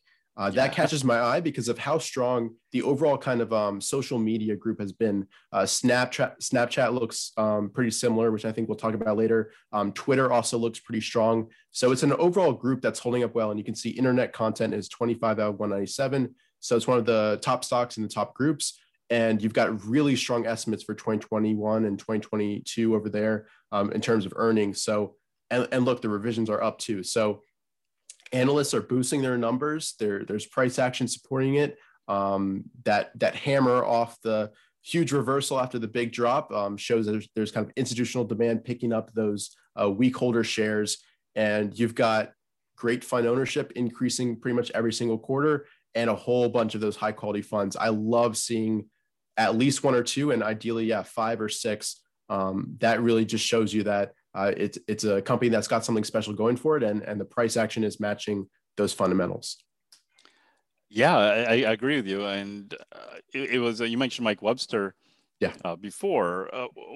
That catches my eye because of how strong the overall kind of social media group has been. Snapchat looks pretty similar, which I think we'll talk about later. Twitter also looks pretty strong. So it's an overall group that's holding up well. And you can see internet content is 25 out of 197. So it's one of the top stocks in the top groups. And you've got really strong estimates for 2021 and 2022 over there in terms of earnings. So, and look, the revisions are up too. So analysts are boosting their numbers. There's price action supporting it. That hammer off the huge reversal after the big drop shows that there's kind of institutional demand picking up those weak holder shares. And you've got great fund ownership increasing pretty much every single quarter and a whole bunch of those high quality funds. I love seeing at least one or two, and ideally, 5 or 6. That really just shows you that it's a company that's got something special going for it, and the price action is matching those fundamentals. Yeah, I agree with you. And it was you mentioned Mike Webster. Yeah. Before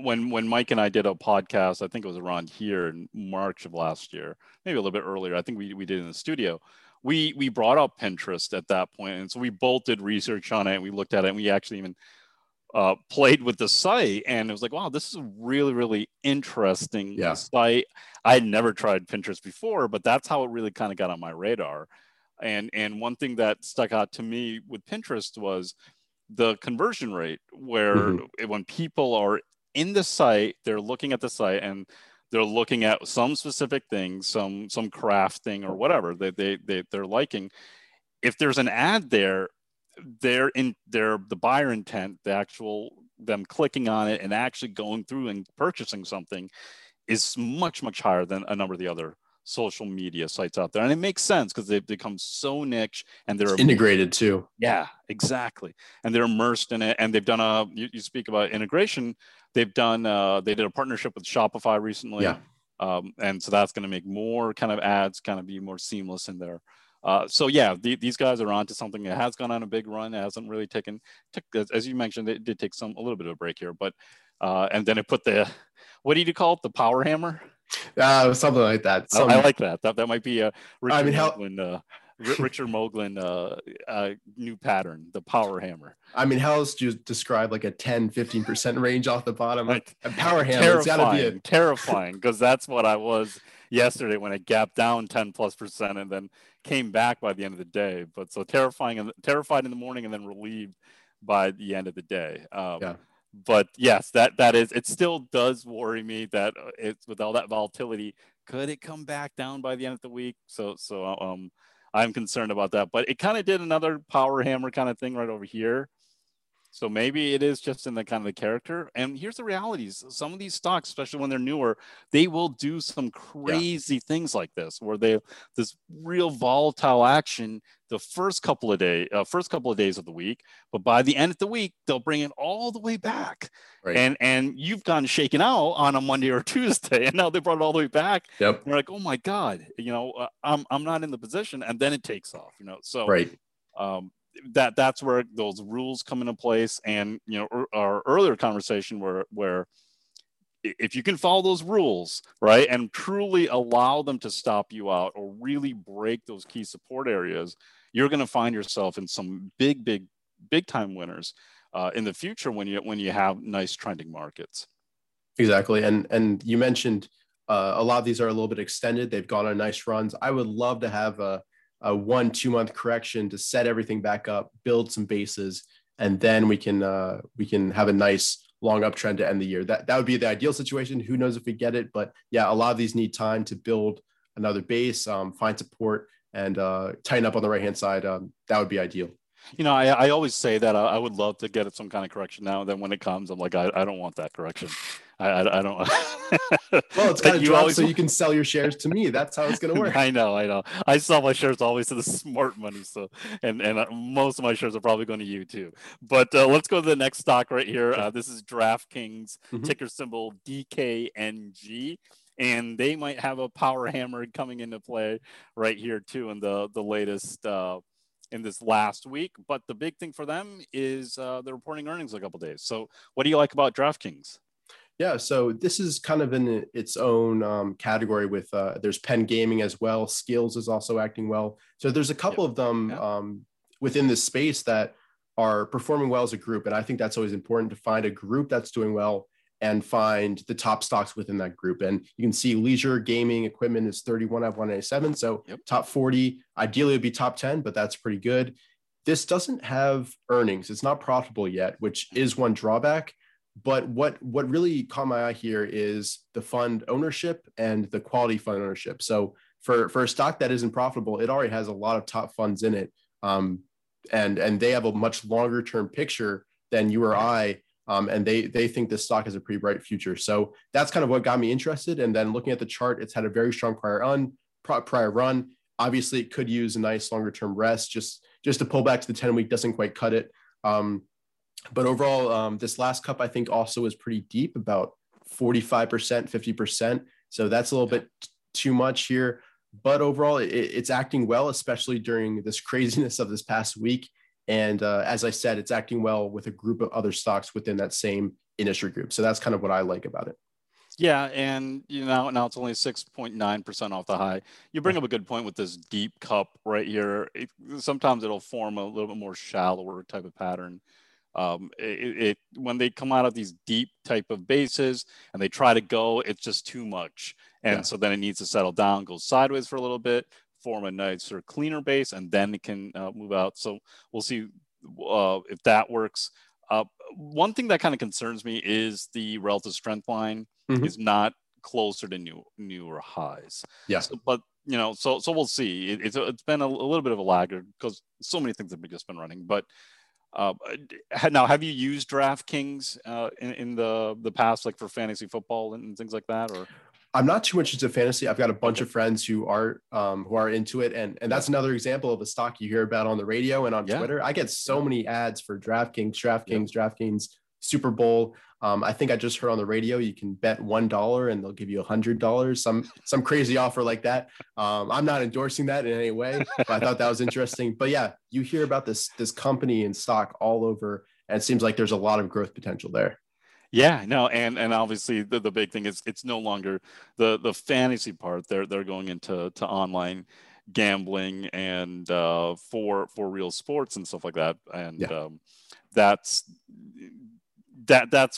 when Mike and I did a podcast, I think it was around here in March of last year, maybe a little bit earlier. I think we did it in the studio. We brought up Pinterest at that point, and so we bolted research on it, and we looked at it, and we actually even played with the site, and it was like, wow, this is a really, really interesting site. I had never tried Pinterest before, but that's how it really kind of got on my radar. And one thing that stuck out to me with Pinterest was the conversion rate, where when people are in the site, they're looking at the site, and they're looking at some specific thing, some crafting or whatever that they're liking. If there's an ad there, the buyer intent, the actual them clicking on it and actually going through and purchasing something, is much, much higher than a number of the other social media sites out there. And it makes sense because they've become so niche, and they're integrated too. Yeah, exactly. And they're immersed in it. And they've done you speak about integration. They've done, they did a partnership with Shopify recently. Yeah. And so that's going to make more kind of ads kind of be more seamless in there. So yeah, these guys are onto something that has gone on a big run. It hasn't really took, as you mentioned, it did take a little bit of a break here, but, and then it put what do you call it? The power hammer? Something like that. I like that. That might be a Richard Moglen, Richard Moglen new pattern, the power hammer. I mean, how else do you describe like a 10-15% range off the bottom? Like a power hammer, it's gotta be terrifying, because that's what I was yesterday when it gapped down 10+% and then came back by the end of the day. But so terrified in the morning and then relieved by the end of the day. But yes, that is, it still does worry me that it's with all that volatility, could it come back down by the end of the week? So I'm concerned about that, but it kind of did another power hammer kind of thing right over here. So maybe it is just in the kind of the character. And here's the realities. Some of these stocks, especially when they're newer, they will do some crazy things like this, where this real volatile action the first couple of days of the week, but by the end of the week, they'll bring it all the way back. Right. And you've gone shaken out on a Monday or Tuesday, and now they brought it all the way back. Yep. And you're like, oh my God, I'm not in the position. And then it takes off, so right. That's where those rules come into place. And our earlier conversation where if you can follow those rules, right, and truly allow them to stop you out or really break those key support areas, you're going to find yourself in some big time winners in the future when you have nice trending markets. Exactly. And you mentioned a lot of these are a little bit extended. They've gone on nice runs. I would love to have a 1-2 month correction to set everything back up, build some bases, and then we can have a nice long uptrend to end the year. That would be the ideal situation. Who knows if we get it, but yeah, a lot of these need time to build another base, find support, and tighten up on the right-hand side. That would be ideal. I always say that I would love to get some kind of correction now, and then when it comes, I'm like, I don't want that correction. I don't. Well, it's kind of dropped so you can sell your shares to me. That's how it's going to work. I know. I sell my shares always to the smart money. So, and most of my shares are probably going to YouTube. But let's go to the next stock right here. This is DraftKings, ticker symbol DKNG. And they might have a power hammer coming into play right here too in the latest in this last week. But the big thing for them is they're reporting earnings in a couple of days. So what do you like about DraftKings? Yeah, so this is kind of in its own category with there's Penn Gaming as well. Skills is also acting well. So there's a couple of them within this space that are performing well as a group. And I think that's always important to find a group that's doing well and find the top stocks within that group. And you can see leisure, gaming, equipment is 31 out of 197. So top 40, ideally it'd be top 10, but that's pretty good. This doesn't have earnings. It's not profitable yet, which is one drawback. But what really caught my eye here is the fund ownership and the quality fund ownership. So for a stock that isn't profitable, it already has a lot of top funds in it. And they have a much longer term picture than you or I. And they think this stock has a pretty bright future. So that's kind of what got me interested. And then looking at the chart, it's had a very strong prior run. Obviously, it could use a nice longer term rest. Just to pull back to the 10-week doesn't quite cut it. But overall, this last cup, I think, also is pretty deep, about 45%, 50%. So that's a little bit too much here. But overall, it's acting well, especially during this craziness of this past week. And as I said, it's acting well with a group of other stocks within that same industry group. So that's kind of what I like about it. Yeah. And you know, now it's only 6.9% off the high. You bring up a good point with this deep cup right here. Sometimes it'll form a little bit more shallower type of pattern. When they come out of these deep type of bases and they try to go, it's just too much. And so then it needs to settle down, go sideways for a little bit, form a nicer, cleaner base, and then it can move out. So we'll see if that works. One thing that kind of concerns me is the relative strength line is not closer to newer highs. So, but you know, so we'll see. It's been a little bit of a laggard because so many things have just been running, but now, have you used DraftKings in the past, like for fantasy football and things like that? Or I'm not too much into fantasy. I've got a bunch of friends who are into it, and that's another example of a stock you hear about on the radio and on Twitter. I get so many ads for DraftKings, Super Bowl. I think I just heard on the radio you can bet $1 and they'll give you $100. Some crazy offer like that. I'm not endorsing that in any way, but I thought that was interesting. But yeah, you hear about this company and stock all over, and it seems like there's a lot of growth potential there. Yeah, no, and obviously the big thing is it's no longer the fantasy part. They're going into online gambling and for real sports and stuff like that, and that's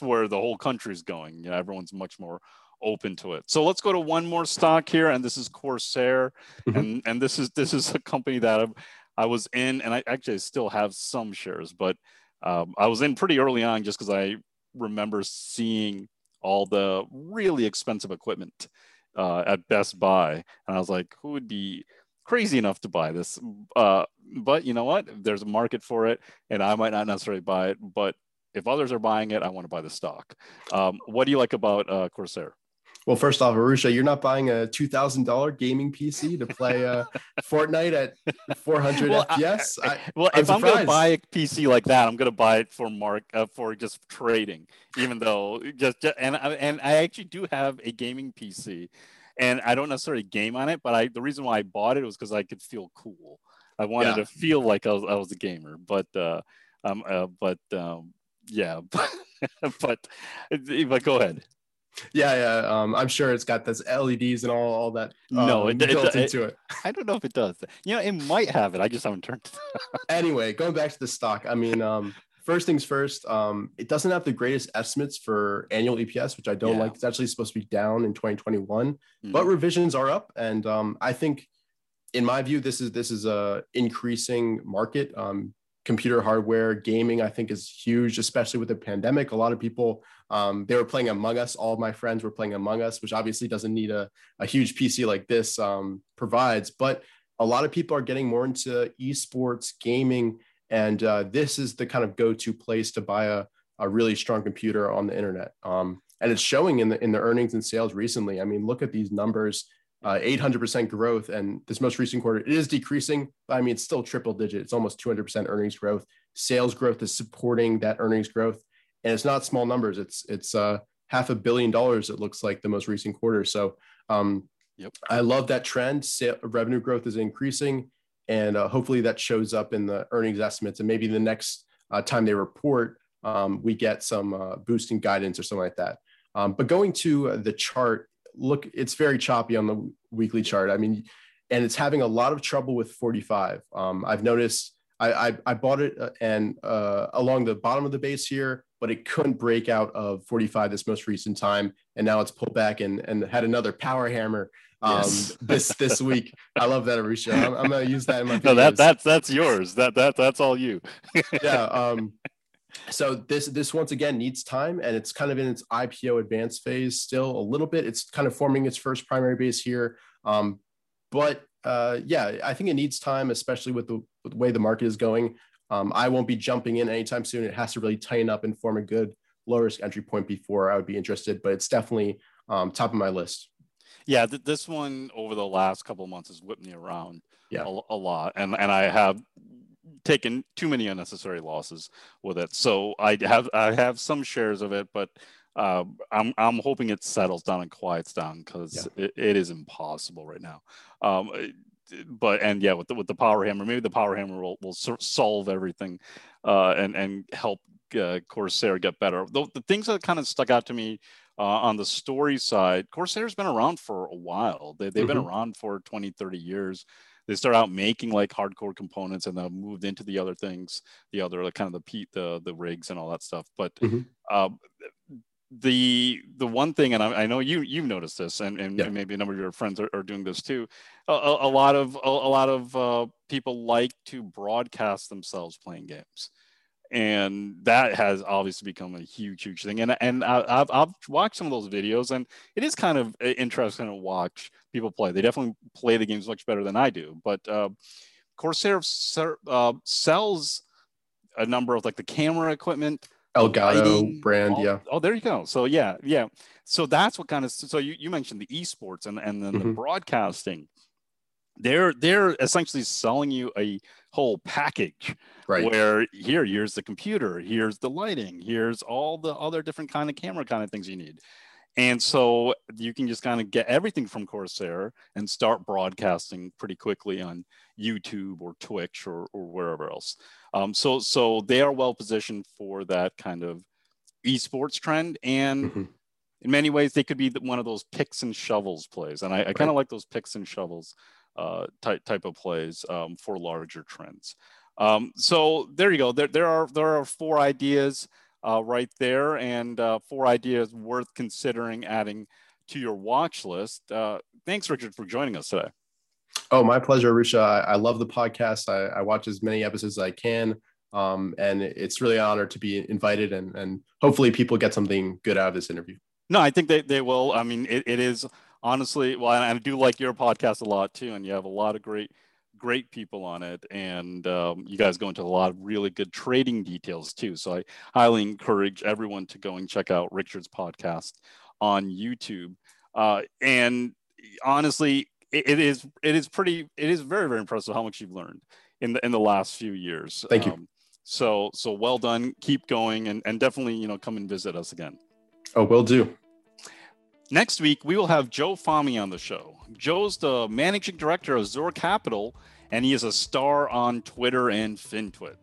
where the whole country's going. You know, everyone's much more open to it. So let's go to one more stock here, and this is Corsair, and this is a company that I was in, and I actually still have some shares, but I was in pretty early on just because I remember seeing all the really expensive equipment at Best Buy, and I was like, who would be crazy enough to buy this? But you know what? There's a market for it, and I might not necessarily buy it, but if others are buying it, I want to buy the stock. What do you like about Corsair? Well, first off, Arusha, you're not buying a $2,000 gaming PC to play Fortnite at 400 FPS. If I'm going to buy a PC like that, I'm going to buy it for just trading. Even though and I actually do have a gaming PC, and I don't necessarily game on it, but the reason why I bought it was because I could feel cool. I wanted to feel like I was a gamer, but go ahead. I'm sure it's got those LEDs and all that. No, it built into it. I don't know if it does. You know, it might have it. I just haven't turned to that. Anyway, going back to the stock. I mean, first things first. It doesn't have the greatest estimates for annual EPS, which I don't like. It's actually supposed to be down in 2021, but revisions are up, and I think, in my view, this is a increasing market. Computer hardware, gaming, I think is huge, especially with the pandemic. A lot of people, they were playing Among Us. All of my friends were playing Among Us, which obviously doesn't need a huge PC like this provides. But a lot of people are getting more into esports, gaming, and this is the kind of go-to place to buy a really strong computer on the internet. And it's showing in the earnings and sales recently. I mean, look at these numbers, 800% growth. And this most recent quarter, it is decreasing, but I mean, it's still triple digit. It's almost 200% earnings growth. Sales growth is supporting that earnings growth. And it's not small numbers. It's $500 million, it looks like, the most recent quarter. So I love that trend. Revenue growth is increasing. And hopefully that shows up in the earnings estimates. And maybe the next time they report, we get some boosting guidance or something like that. But going to the chart, look, it's very choppy on the weekly chart. I mean, and it's having a lot of trouble with 45. I've noticed I bought it and along the bottom of the base here, but it couldn't break out of 45 this most recent time. And now it's pulled back and had another power hammer this week. I love that, Arusha. I'm going to use that in my videos. No, that's yours. That's all you. Yeah. So this once again needs time, and it's kind of in its IPO advanced phase still a little bit. It's kind of forming its first primary base here. But I think it needs time, especially with the way the market is going. I won't be jumping in anytime soon. It has to really tighten up and form a good low risk entry point before I would be interested, but it's definitely top of my list. Yeah, this one over the last couple of months has whipped me around a lot. And I have taken too many unnecessary losses with it. So I have some shares of it, but I'm hoping it settles down and quiets down, because it is impossible right now. But with the power hammer, maybe the power hammer will solve everything and help Corsair get better. Though the things that kind of stuck out to me on the story side, Corsair's been around for a while. They've been around for 20, 30 years. They started out making like hardcore components and then moved into the other things, the other like kind of the rigs and all that stuff. But the one thing, and I know you've noticed this, and maybe a number of your friends are doing this too. A lot of people like to broadcast themselves playing games, and that has obviously become a huge thing. And I've watched some of those videos, and it is kind of interesting to watch people play. They definitely play the games much better than I do. But Corsair sells a number of like the camera equipment, Elgato lighting, brand, all, yeah. Oh, there you go. So yeah. So that's what kind of. So you mentioned the esports and then the broadcasting. They're essentially selling you a whole package, right? Where here's the computer, here's the lighting, here's all the other different kind of camera kind of things you need. And so you can just kind of get everything from Corsair and start broadcasting pretty quickly on YouTube or Twitch or wherever else. So they are well positioned for that kind of esports trend. And in many ways, they could be one of those picks and shovels plays. And I kind of like those picks and shovels type of plays for larger trends. So there you go. There are four ideas right there, and four ideas worth considering adding to your watch list. Thanks, Richard, for joining us today. Oh, my pleasure, Arusha. I love the podcast. I watch as many episodes as I can, and it's really an honor to be invited, and hopefully people get something good out of this interview. No, I think they will. I mean, it is honestly, well, and I do like your podcast a lot too, and you have a lot of great people on it, and you guys go into a lot of really good trading details too. So I highly encourage everyone to go and check out Richard's podcast on YouTube. And honestly, it is very, very impressive how much you've learned in the last few years. Thank you. So well done. Keep going, and definitely come and visit us again. Oh, will do. Next week, we will have Joe Fahmy on the show. Joe's the managing director of Zora Capital, and he is a star on Twitter and FinTwit.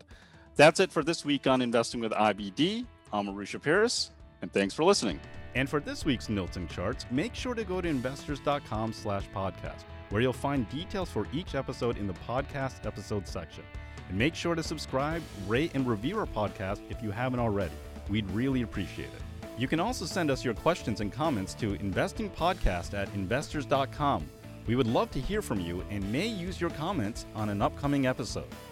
That's it for this week on Investing with IBD. I'm Arusha Peiris, and thanks for listening. And for this week's Notes and Charts, make sure to go to investors.com/podcast, where you'll find details for each episode in the podcast episode section. And make sure to subscribe, rate, and review our podcast if you haven't already. We'd really appreciate it. You can also send us your questions and comments to investingpodcast@investors.com. We would love to hear from you and may use your comments on an upcoming episode.